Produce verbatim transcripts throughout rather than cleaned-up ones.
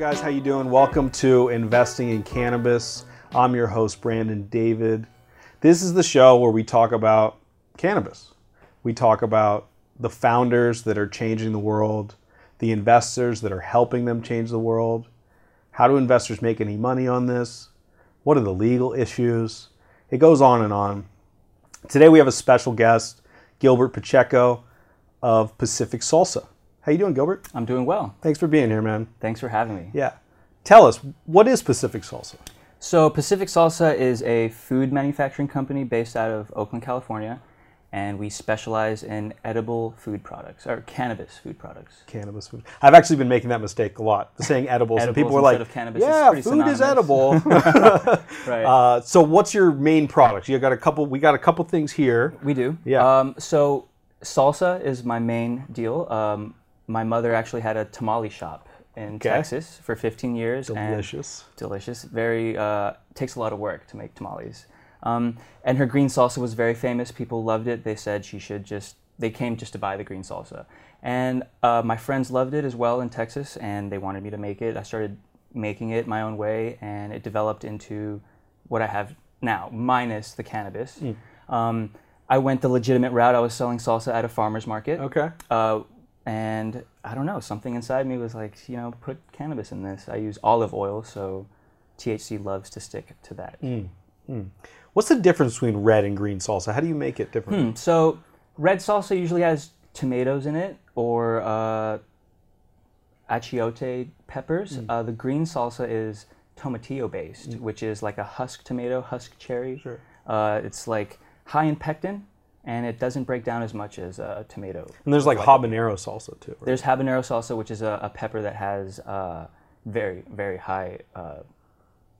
guys, how you doing? Welcome to Investing in Cannabis. I'm your host, Brandon David. This is the show where we talk about cannabis. We talk about the founders that are changing the world, the investors that are helping them change the world. How do investors make any money on this? What are the legal issues? It goes on and on. Today we have a special guest, Gilbert Pacheco of Pacific Salsa. How you doing, Gilbert? I'm doing well. Thanks for being here, man. Thanks for having me. Yeah. Tell us, what is Pacific Salsa? So Pacific Salsa is a food manufacturing company based out of Oakland, California, and we specialize in edible food products, or cannabis food products. Cannabis food. I've actually been making that mistake a lot, saying edibles, edibles and people were like, of cannabis yeah, is food synonymous. Is edible. Right. Uh, so what's your main product? You got a couple, we got a couple things here. We do. Yeah. Um, so salsa is my main deal. Um, My mother actually had a tamale shop in okay. Texas for fifteen years. Delicious. And delicious. Very, uh, takes a lot of work to make tamales. Um, and her green salsa was very famous. People loved it. They said she should just, they came just to buy the green salsa. And uh, my friends loved it as well in Texas, and they wanted me to make it. I started making it my own way, and it developed into what I have now, minus the cannabis. Mm. Um, I went the legitimate route. I was selling salsa at a farmer's market. Okay. Uh, And I don't know, something inside me was like, you know, put cannabis in this. I use olive oil, so T H C loves to stick to that. Mm. Mm. What's the difference between red and green salsa? How do you make it different? Hmm. So red salsa usually has tomatoes in it or uh, achiote peppers. Mm. Uh, the green salsa is tomatillo based, mm. which is like a husk tomato, husk cherry. Sure. Uh, it's like high in pectin. And it doesn't break down as much as a tomato. And there's like habanero salsa too, right? There's habanero salsa, which is a, a pepper that has uh, very, very high, uh,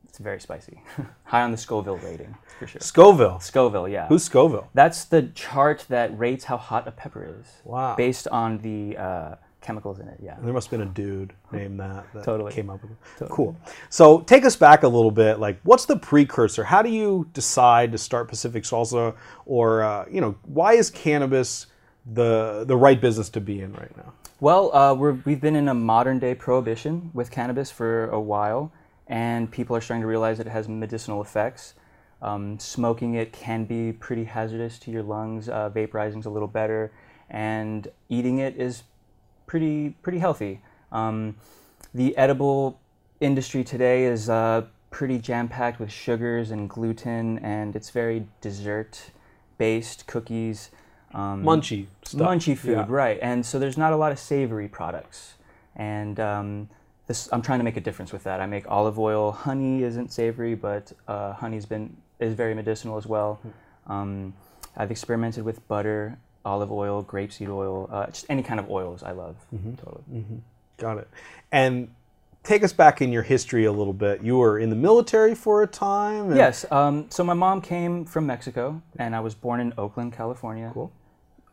it's very spicy. High on the Scoville rating, for sure. Scoville? Scoville, yeah. Who's Scoville? That's the chart that rates how hot a pepper is. Wow. Based on the uh, chemicals in it, yeah. And there must have been a dude named that that totally. Came up with it. Totally. Cool. So take us back a little bit. Like, what's the precursor? How do you decide to start Pacific Salsa, or uh, you know, why is cannabis the the right business to be in right now? Well, uh, we're, we've been in a modern day prohibition with cannabis for a while, and people are starting to realize that it has medicinal effects. Um, smoking it can be pretty hazardous to your lungs. Uh, vaporizing's a little better, and eating it is pretty pretty healthy. Um, the edible industry today is uh, pretty jam-packed with sugars and gluten, and it's very dessert-based, cookies. Um, munchy stuff. Munchy food, yeah. Right. And so there's not a lot of savory products. And um, this, I'm trying to make a difference with that. I make olive oil. Honey isn't savory, but uh, honey's been is very medicinal as well. Um, I've experimented with butter, olive oil, grapeseed oil, uh, just any kind of oils I love. Mm-hmm. Totally. Mm-hmm. Got it. And take us back in your history a little bit. You were in the military for a time? And... Yes. Um, so my mom came from Mexico, and I was born in Oakland, California. Cool.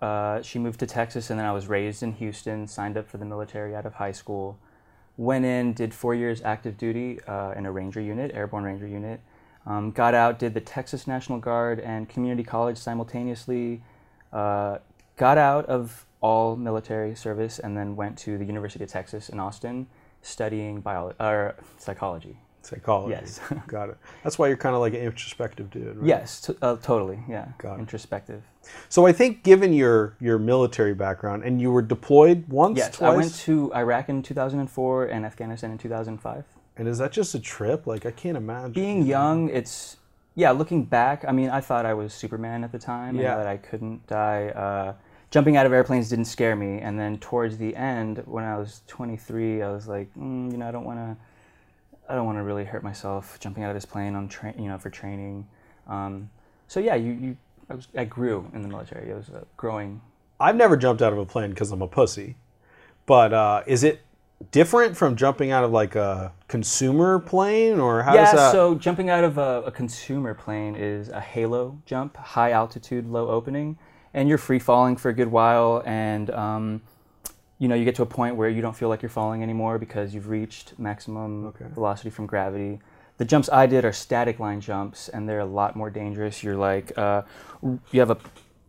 Uh, she moved to Texas, and then I was raised in Houston, signed up for the military out of high school, went in, did four years active duty uh, in a ranger unit, airborne ranger unit, um, got out, did the Texas National Guard and community college simultaneously, Uh, got out of all military service, and then went to the University of Texas in Austin studying biology or psychology. Psychology. Yes. Got it. That's why you're kind of like an introspective dude, right? Yes, t uh, totally. Yeah. Got it. Introspective. So I think given your, your military background, and you were deployed once, yes, twice? Yes, I went to Iraq in two thousand four and Afghanistan in two thousand five. And is that just a trip? Like, I can't imagine. Being young, it's... Yeah, looking back, I mean, I thought I was Superman at the time, yeah. and that I couldn't die. Uh, jumping out of airplanes didn't scare me, and then towards the end, when I was twenty-three, I was like, mm, you know, I don't want to, I don't want to really hurt myself jumping out of this plane on train, you know, for training. Um, so yeah, you, you, I was, I grew in the military. I was uh, growing. I've never jumped out of a plane because I'm a pussy, but uh, is it different from jumping out of like a consumer plane, or how yeah, does that? Yeah, so jumping out of a, a consumer plane is a halo jump, high altitude, low opening, and you're free falling for a good while, and um, you know, you get to a point where you don't feel like you're falling anymore because you've reached maximum okay. velocity from gravity. The jumps I did are static line jumps, and they're a lot more dangerous. You're like, uh, you have a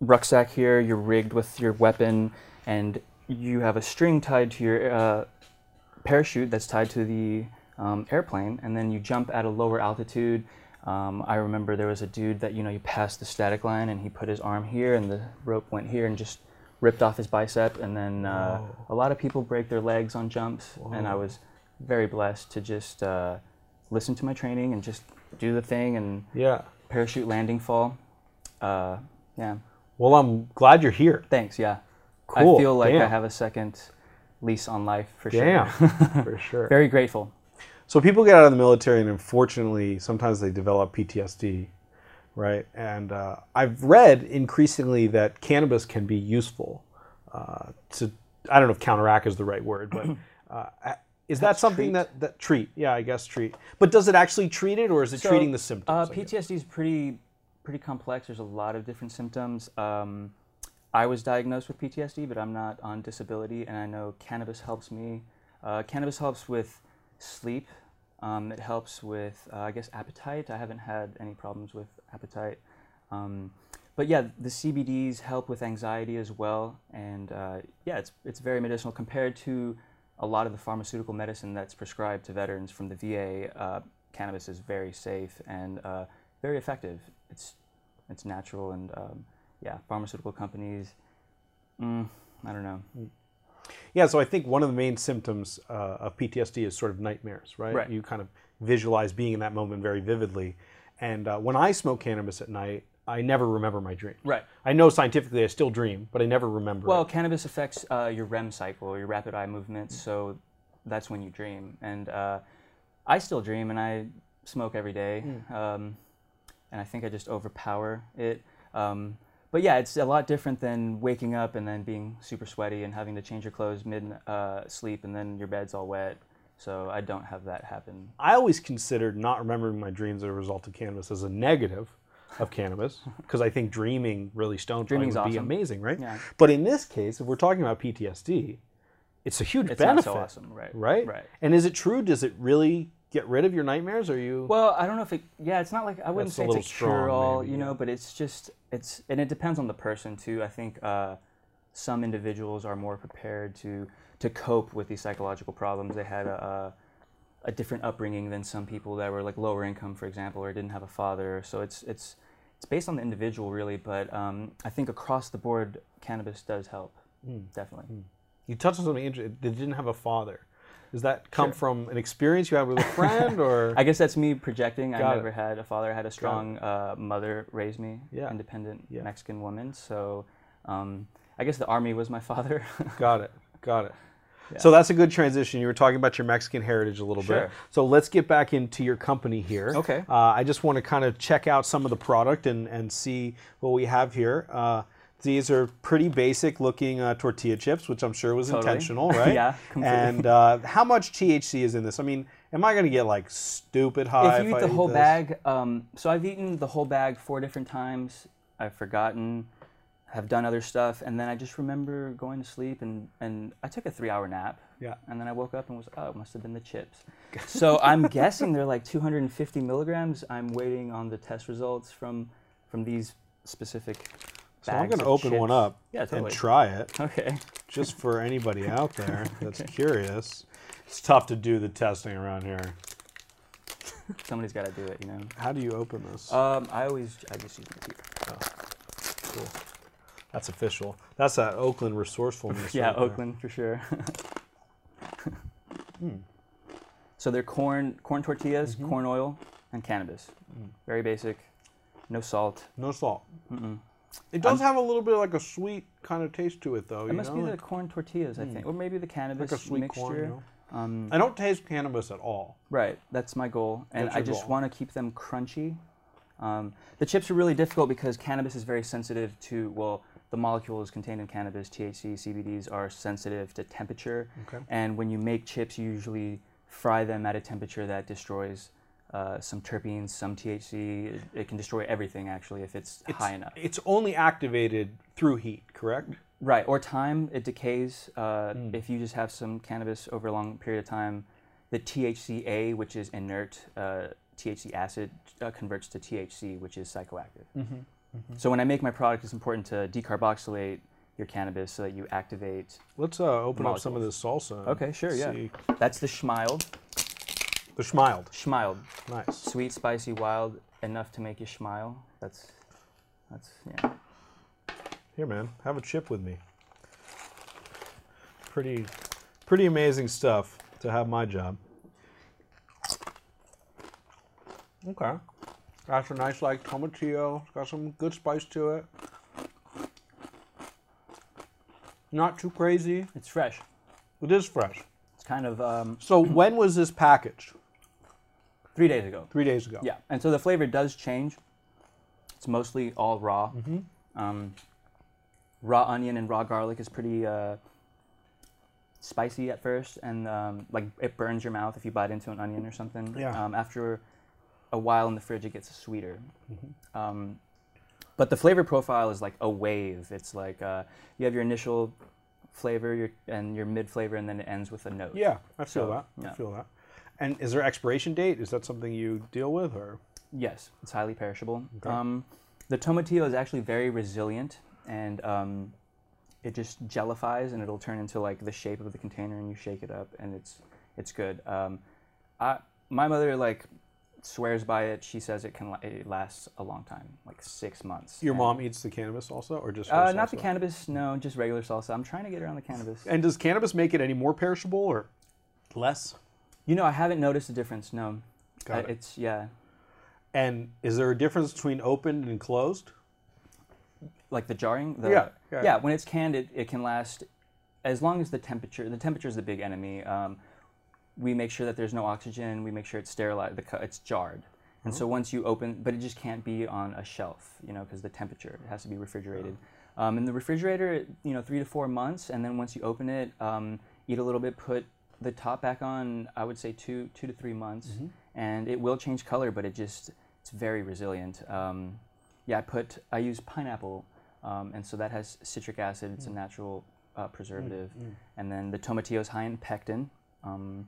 rucksack here, you're rigged with your weapon, and you have a string tied to your uh, parachute that's tied to the um, airplane, and then you jump at a lower altitude. Um, I remember there was a dude that, you know, you passed the static line and he put his arm here and the rope went here and just ripped off his bicep. And then uh, a lot of people break their legs on jumps. Whoa. And I was very blessed to just uh, listen to my training and just do the thing and yeah. parachute landing fall. Uh, yeah. Well, I'm glad you're here. Thanks. Yeah. Cool. I feel like Damn. I have a second lease on life for Damn. sure. Damn. For sure. Very grateful. So people get out of the military and unfortunately sometimes they develop P T S D, right? And uh, I've read increasingly that cannabis can be useful uh, to, I don't know if counteract is the right word, but uh, is that something treat. that, that treat? Yeah, I guess treat. But does it actually treat it or is it so, treating the symptoms? Uh, P T S D is pretty, pretty complex. There's a lot of different symptoms. Um, I was diagnosed with P T S D, but I'm not on disability and I know cannabis helps me. Uh, cannabis helps with sleep. Um, it helps with, uh, I guess, appetite. I haven't had any problems with appetite. Um, but yeah, the C B Ds help with anxiety as well. And uh, yeah, it's, it's very medicinal compared to a lot of the pharmaceutical medicine that's prescribed to veterans from the V A. Uh, cannabis is very safe and uh, very effective. It's, it's natural and um, yeah, pharmaceutical companies, mm, I don't know. Yeah, so I think one of the main symptoms uh, of P T S D is sort of nightmares, right? right? You kind of visualize being in that moment very vividly. And uh, when I smoke cannabis at night, I never remember my dream. Right. I know scientifically I still dream, but I never remember Well, it. Cannabis affects uh, your REM cycle, your rapid eye movement, so that's when you dream. And uh, I still dream, and I smoke every day, mm. um, and I think I just overpower it. Um, But yeah, it's a lot different than waking up and then being super sweaty and having to change your clothes mid-sleep uh, and then your bed's all wet. So I don't have that happen. I always considered not remembering my dreams as a result of cannabis as a negative of cannabis because I think dreaming really stoned would awesome. be amazing, right? Yeah. But in this case, if we're talking about P T S D, it's a huge it's benefit. It's not so awesome, right. right? Right. And is it true? Does it really get rid of your nightmares? Or you? Well, I don't know if it, yeah, it's not like, I wouldn't That's say a it's a cure-all, you know, but it's just, it's, and it depends on the person too. I think uh, some individuals are more prepared to, to cope with these psychological problems. They had a, a, a different upbringing than some people that were like lower income, for example, or didn't have a father. So it's, it's, it's based on the individual really, but um, I think across the board, cannabis does help, mm. definitely. Mm. You touched on something interesting, they didn't have a father. Does that come sure. from an experience you had with a friend, or? I guess that's me projecting. Got I never it. had a father. I had a strong uh, mother raise me, yeah. independent yeah. Mexican woman. So um, I guess the Army was my father. Got it. Got it. Yeah. So that's a good transition. You were talking about your Mexican heritage a little sure. bit. So let's get back into your company here. Okay. Uh, I just want to kind of check out some of the product and, and see what we have here. Uh, These are pretty basic looking uh, tortilla chips, which I'm sure was totally. intentional, right? Yeah, completely. And uh, how much T H C is in this? I mean, am I going to get like stupid high? If you if eat I the eat whole this? bag, um, so I've eaten the whole bag four different times. I've forgotten, have done other stuff, and then I just remember going to sleep and, and I took a three hour nap. Yeah. And then I woke up and was, oh, it must have been the chips. So I'm guessing they're like two hundred fifty milligrams. I'm waiting on the test results from from these specific. So I'm going to open chips. one up yeah, totally. and try it. Okay. Just for anybody out there that's okay. curious. It's tough to do the testing around here. Somebody's got to do it, you know. How do you open this? Um, I always, I just use my teeth. Oh, cool. That's official. That's that Oakland resourcefulness. yeah, right Oakland there. for sure. hmm. So they're corn, corn tortillas, mm-hmm. corn oil, and cannabis. Mm. Very basic. No salt. No salt. Mm-mm. It does I'm, have a little bit of like a sweet kind of taste to it, though. You it must know? be the corn tortillas, I think, mm. or maybe the cannabis like a sweet mixture. Corn, you know? um, I don't taste cannabis at all. Right, that's my goal, and I just want to keep them crunchy. Um, the chips are really difficult because cannabis is very sensitive to well, the molecules contained in cannabis, T H C, C B Ds, are sensitive to temperature, okay. and when you make chips, you usually fry them at a temperature that destroys. Uh, some terpenes, some T H C. It, it can destroy everything, actually, if it's, it's high enough. It's only activated through heat, correct? Right, or time. It decays. Uh, mm. If you just have some cannabis over a long period of time, the T H C A, which is inert uh, T H C acid, uh, converts to T H C, which is psychoactive. Mm-hmm. Mm-hmm. So when I make my product, it's important to decarboxylate your cannabis so that you activate. Let's uh, open up some of this salsa. Okay, sure, yeah. See. That's the schmild. The schmild. Schmild. Nice. Sweet, spicy, wild, enough to make you schmile. That's, that's, yeah. Here, man, have a chip with me. Pretty, pretty amazing stuff to have my job. Okay. That's a nice, like, tomatillo. It's got some good spice to it. Not too crazy. It's fresh. It is fresh. It's kind of... Um, so when was this packaged? Three days ago. Three days ago. Yeah. And so the flavor does change. It's mostly all raw. Mm-hmm. um, raw onion and raw garlic is pretty uh, spicy at first. And um, like it burns your mouth if you bite into an onion or something. Yeah. Um, after a while in the fridge, it gets sweeter. Mm-hmm. um, But the flavor profile is like a wave. It's like uh, you have your initial flavor your, and your mid flavor, and then it ends with a note. Yeah, I feel so, that. Yeah. I feel that. And is there an expiration date? Is that something you deal with? Or yes, it's highly perishable. Okay. Um, the tomatillo is actually very resilient, and um, it just jellifies, and it'll turn into like the shape of the container, and you shake it up, and it's it's good. Um, I, my mother like. swears by it. She says it can it lasts a long time, like six months. Your and mom eats the cannabis also, or just uh, not salsa? The cannabis? No, just regular salsa. I'm trying to get her on the cannabis. And does cannabis make it any more perishable or less? You know, I haven't noticed a difference. No, Got uh, it. it's yeah. And is there a difference between opened and closed? Like the jarring? The, yeah, yeah. Yeah. When it's canned, it, it can last as long as the temperature. The temperature is the big enemy. Um, We make sure that there's no oxygen. We make sure it's sterilized. The it's jarred, and mm-hmm. so once you open, but it just can't be on a shelf, you know, because the temperature it has to be refrigerated. Yeah. Um, in the refrigerator, you know, three to four months, and then once you open it, um, eat a little bit, put the top back on. I would say two, two to three months, mm-hmm. and it will change color, but it just it's very resilient. Um, yeah, I put I use pineapple, um, and so that has citric acid. It's mm-hmm. a natural uh, preservative, mm-hmm. and then the tomatillo is high in pectin. Um,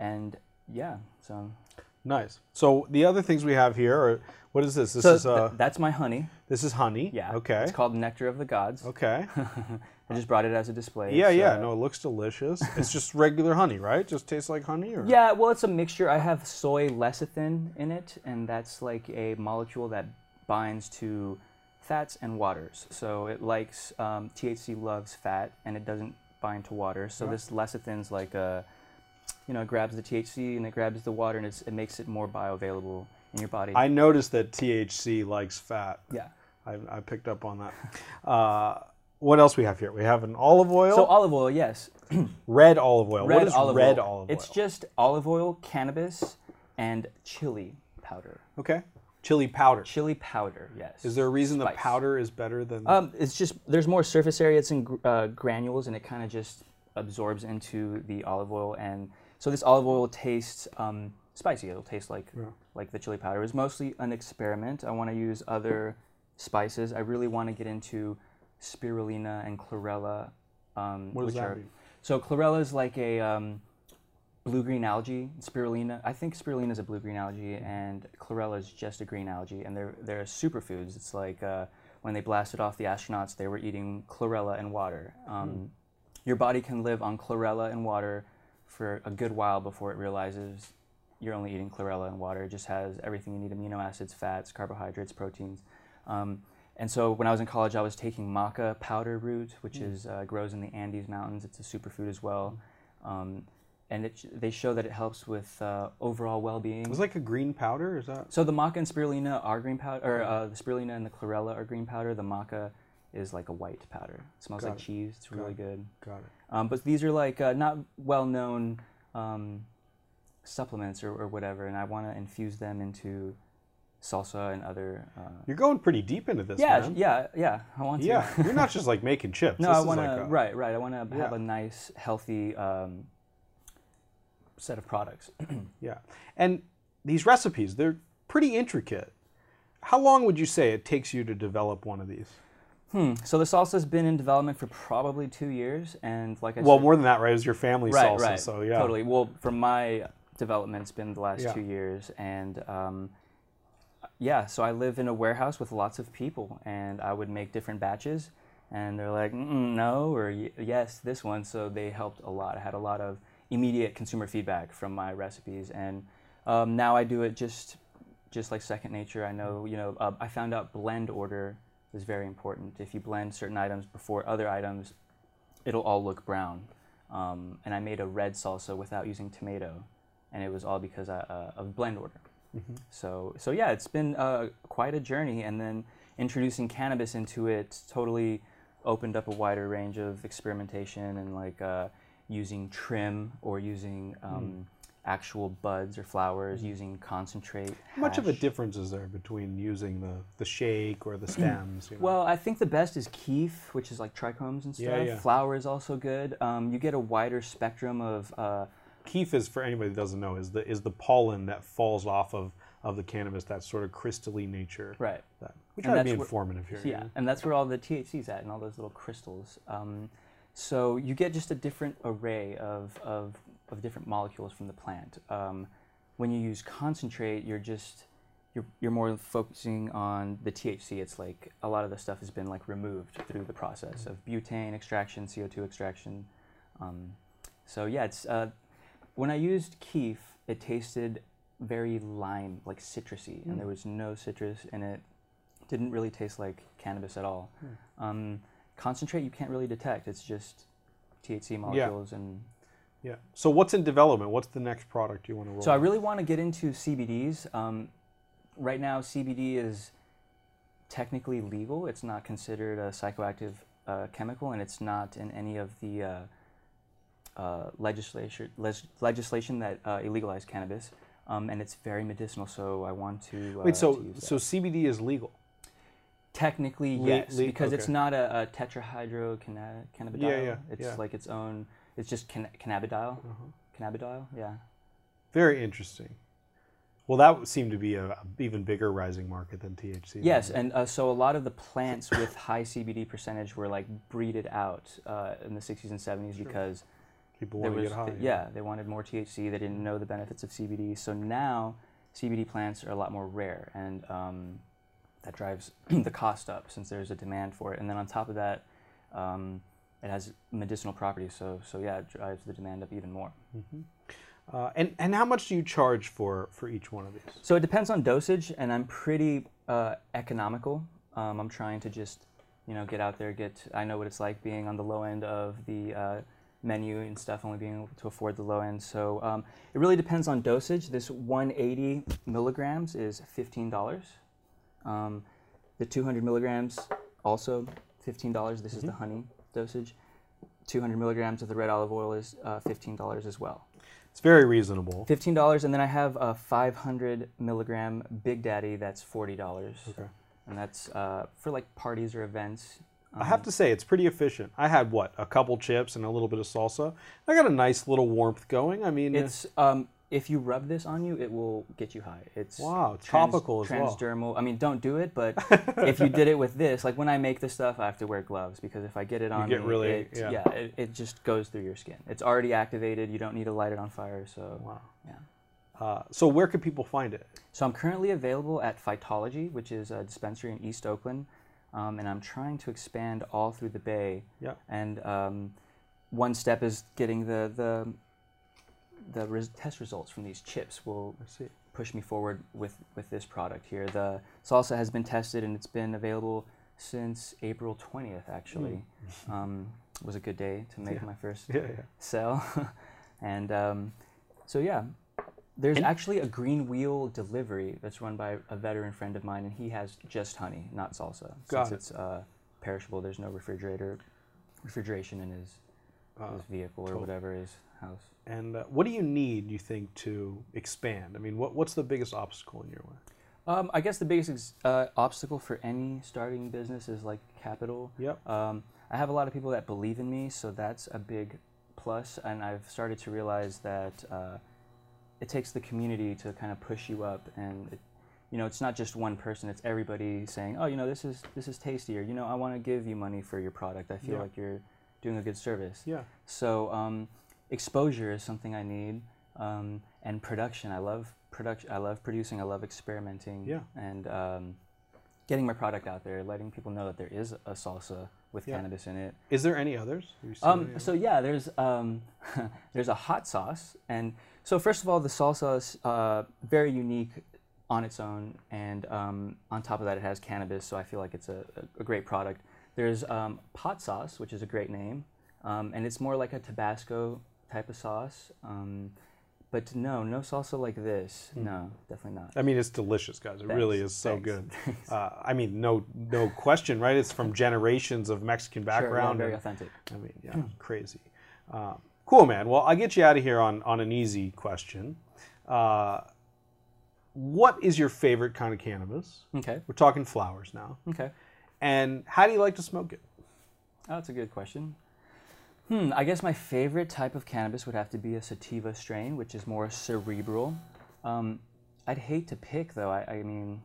And yeah, so nice. So the other things we have here are what is this? This so is uh, th that's my honey. This is honey. Yeah. Okay. It's called nectar of the gods. Okay. I just brought it as a display. Yeah, so. yeah. No, it looks delicious. It's just regular honey, right? Just tastes like honey, or yeah. Well, it's a mixture. I have soy lecithin in it, and that's like a molecule that binds to fats and waters. So it likes um, T H C loves fat, and it doesn't bind to water. So yeah. this lecithin's like a you know, it grabs the T H C and it grabs the water and it's, it makes it more bioavailable in your body. I noticed that T H C likes fat. Yeah. I, I picked up on that. Uh, what else we have here? We have an olive oil. So olive oil, yes. Red olive oil. Red what is olive red oil? olive oil? It's just olive oil, cannabis, and chili powder. Okay. Chili powder. Chili powder, yes. Is there a reason Spice. the powder is better than... Um, it's just, there's more surface area. It's in uh, granules and it kind of just absorbs into the olive oil and... So this olive oil tastes um, spicy. It'll taste like yeah. like the chili powder. It's mostly an experiment. I want to use other spices. I really want to get into spirulina and chlorella. Um, what does that are, mean? So chlorella is like a um, blue-green algae. Spirulina, I think spirulina is a blue-green algae, and chlorella is just a green algae. And they're they're superfoods. It's like uh, when they blasted off the astronauts, they were eating chlorella and water. Um, mm. Your body can live on chlorella and water for a good while before it realizes you're only eating chlorella and water. It just has everything you need, amino acids, fats, carbohydrates, proteins. Um, and so when I was in college, I was taking maca powder root, which mm. is uh, grows in the Andes Mountains. It's a superfood as well. Um, and it, they show that it helps with uh, overall well-being. It was like a green powder, is that? So the maca and spirulina are green powder, or uh, the spirulina and the chlorella are green powder. The maca is like a white powder. It smells Got like it. cheese. It's Got really it. good. Got it. Um, but these are like uh, not well-known um, supplements or, or whatever, and I want to infuse them into salsa and other. Uh, You're going pretty deep into this. Yeah, man. yeah, yeah. I want to. Yeah, you're not just like making chips. No, this I want to. Like right, right. I want to yeah. have a nice, healthy um, set of products. Yeah, and these recipes—they're pretty intricate. How long would you say it takes you to develop one of these? Hmm. So the salsa's been in development for probably two years, and like I well, said... Well, more than that, right? It was your family's right, salsa, right. so yeah. Totally. Well, from my development, it's been the last yeah. two years, and um, yeah, so I live in a warehouse with lots of people, and I would make different batches, and they're like, mm, no, or yes, this one. So they helped a lot. I had a lot of immediate consumer feedback from my recipes, and um, now I do it just just like second nature. I know, you know, uh, I found out blend order is very important. If you blend certain items before other items, it'll all look brown. Um, and I made a red salsa without using tomato, and it was all because I, uh, of blend order. Mm-hmm. So, so yeah, it's been uh, quite a journey, and then introducing cannabis into it totally opened up a wider range of experimentation, and like uh, using trim or using um, mm. actual buds or flowers, mm. using concentrate. How much of a difference is there between using the, the shake or the stems? You know? Well, I think the best is kief, which is like trichomes and stuff. Yeah, yeah. Flower is also good. Um, you get a wider spectrum of... Uh, kief is, for anybody that doesn't know, is the is the pollen that falls off of, of the cannabis, that sort of crystalline nature. Right. That, we try to be informative here. Yeah, and that's where all the T H C's at, and all those little crystals. Um, so you get just a different array of, of, of different molecules from the plant. Um, when you use concentrate, you're just, you're, you're more focusing on the T H C. It's like a lot of the stuff has been like removed through the process of butane extraction, C O two extraction. Um, so yeah, it's... Uh, When I used kief, it tasted very lime, like citrusy, mm. and there was no citrus in it. Didn't really taste like cannabis at all. Mm. Um, concentrate, you can't really detect. It's just T H C molecules. Yeah. and. Yeah. So what's in development? What's the next product you want to roll? So on? I really want to get into C B Ds. Um, right now, C B D is technically legal. It's not considered a psychoactive uh, chemical, and it's not in any of the... Uh, Uh, legislation, legislation that uh, illegalized cannabis, um, and it's very medicinal. So I want to uh, wait. So, to use so C B D is legal. Technically, le yes, le because okay. it's not a, a tetrahydrocannabidiol. Yeah, yeah, it's yeah. like its own. It's just can cannabidiol. Uh-huh. Cannabidiol. Yeah. Very interesting. Well, that seemed to be a, a even bigger rising market than T H C. Yes, and uh, so a lot of the plants with high C B D percentage were like breeded out uh, in the sixties and seventies sure. because. People want to get high. Th yeah, they wanted more T H C. They didn't know the benefits of C B D. So now C B D plants are a lot more rare, and um, that drives the cost up since there's a demand for it. And then on top of that, um, it has medicinal properties. So, so yeah, it drives the demand up even more. Mm-hmm. uh, and, and how much do you charge for, for each one of these? So it depends on dosage, and I'm pretty uh, economical. Um, I'm trying to just, you know, get out there, get, I know what it's like being on the low end of the uh, menu and stuff, only being able to afford the low end. So um, it really depends on dosage. This one eighty milligrams is fifteen dollars. Um, the two hundred milligrams also fifteen dollars. This mm-hmm. is the honey dosage. two hundred milligrams of the red olive oil is uh, fifteen dollars as well. It's very reasonable. fifteen dollars, and then I have a five hundred milligram Big Daddy that's forty dollars. Okay. And that's uh, for like parties or events. I have to say, it's pretty efficient. I had, what, a couple chips and a little bit of salsa. I got a nice little warmth going. I mean... It's, um, if you rub this on you, it will get you high. It's wow, trans, topical as well. Transdermal. I mean, don't do it, but if you did it with this, like when I make this stuff, I have to wear gloves because if I get it on you get me, really, it, yeah. Yeah, it, it just goes through your skin. It's already activated. You don't need to light it on fire, so... Wow. Yeah. Uh, so where can people find it? So I'm currently available at Phytology, which is a dispensary in East Oakland. Um, and I'm trying to expand all through the Bay. Yeah. And um, one step is getting the the, the res test results from these chips will push me forward with, with this product here. The salsa has been tested, and it's been available since April twentieth, actually. Mm. um, it was a good day to make yeah. my first yeah, yeah. sell. and um, so, yeah. There's and actually a Green Wheel delivery that's run by a veteran friend of mine, and he has just honey, not salsa. Got since it. it's uh, perishable, there's no refrigerator, refrigeration in his, uh, his vehicle totally. or whatever his house. And uh, what do you need, you think, to expand? I mean, what, what's the biggest obstacle in your way? Um, I guess the biggest ex uh, obstacle for any starting business is like capital. Yep. Um, I have a lot of people that believe in me, so that's a big plus, and I've started to realize that uh, it takes the community to kind of push you up, and it, you know, it's not just one person. It's everybody saying, "Oh, you know, this is this is tastier. You know, I want to give you money for your product. I feel yeah. like you're doing a good service." Yeah. So um, exposure is something I need, um, and production. I love production. I love producing. I love experimenting. Yeah. And um, getting my product out there, letting people know that there is a salsa with yeah. cannabis in it. Is there any others? Um, any so others? yeah, there's um, there's a hot sauce, and so first of all, the salsa is uh, very unique on its own, and um, on top of that, it has cannabis, so I feel like it's a, a, a great product. There's um, pot sauce, which is a great name, um, and it's more like a Tabasco type of sauce. Um, But no, no salsa like this. No, definitely not. I mean, it's delicious, guys. It thanks, really is so thanks, good. Thanks. Uh, I mean, no, no question, right? It's from generations of Mexican background. Sure, yeah, very and, authentic. I mean, yeah, crazy. Uh, cool, man. Well, I'll get you out of here on, on an easy question. Uh, what is your favorite kind of cannabis? Okay. We're talking flowers now. Okay. And how do you like to smoke it? Oh, that's a good question. Hmm, I guess my favorite type of cannabis would have to be a sativa strain, which is more cerebral. Um, I'd hate to pick, though. I, I mean...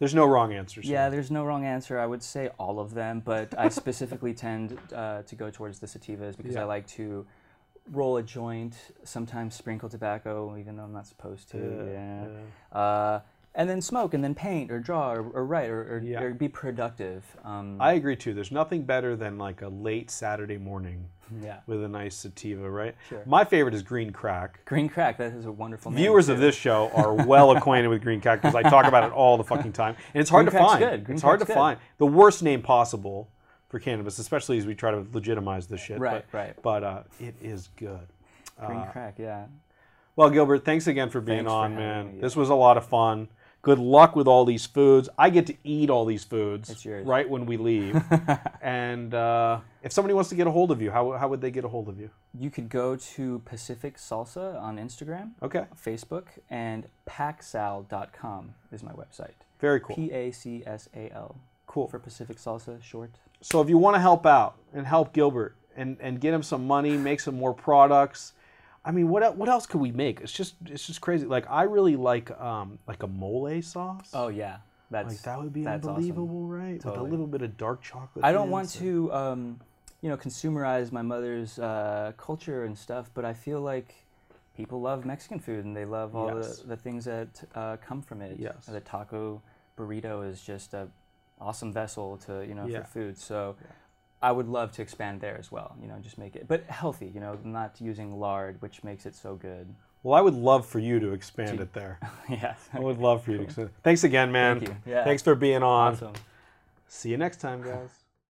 There's no wrong answer. Yeah, so. There's no wrong answer. I would say all of them, but I specifically tend uh, to go towards the sativas because yeah. I like to roll a joint, sometimes sprinkle tobacco, even though I'm not supposed to. Yeah. yeah. yeah. Uh, and then smoke, and then paint, or draw, or, or write, or, or, yeah. or be productive. Um, I agree, too. There's nothing better than like a late Saturday morning yeah. with a nice sativa, right? Sure. My favorite is Green Crack. Green Crack, that is a wonderful name. Viewers too. of this show are well acquainted with Green Crack because I talk about it all the fucking time. And it's hard Green to Crack's find. Good. Green it's Crack's hard to good. find. The worst name possible for cannabis, especially as we try to legitimize this shit. Right, but, right. But uh, it is good. Green uh, Crack, yeah. Well, Gilbert, thanks again for being thanks on, for man. This was a lot of fun. Good luck with all these foods. I get to eat all these foods right when we leave. And uh, if somebody wants to get a hold of you, how, how would they get a hold of you? You could go to Pacific Salsa on Instagram, okay. Facebook, and pacsal dot com is my website. Very cool. P A C S A L. Cool. For Pacific Salsa, short. So if you want to help out and help Gilbert and, and get him some money, make some more products... I mean, what what else could we make? It's just it's just crazy. Like I really like um like a mole sauce. Oh yeah, that's like, that would be that's unbelievable, awesome. right? Totally. With a little bit of dark chocolate. I don't want to um, you know, consumerize my mother's uh, culture and stuff, but I feel like people love Mexican food and they love all yes. the, the things that uh, come from it. Yes. The taco burrito is just a awesome vessel to you know yeah. for food. So. Yeah. I would love to expand there as well, you know, just make it, but healthy, you know, not using lard, which makes it so good. Well, I would love for you to expand Gee. it there. yes. I would love for you to expand it. Thanks again, man. Thank you. Yeah. Thanks for being on. Awesome. See you next time, guys.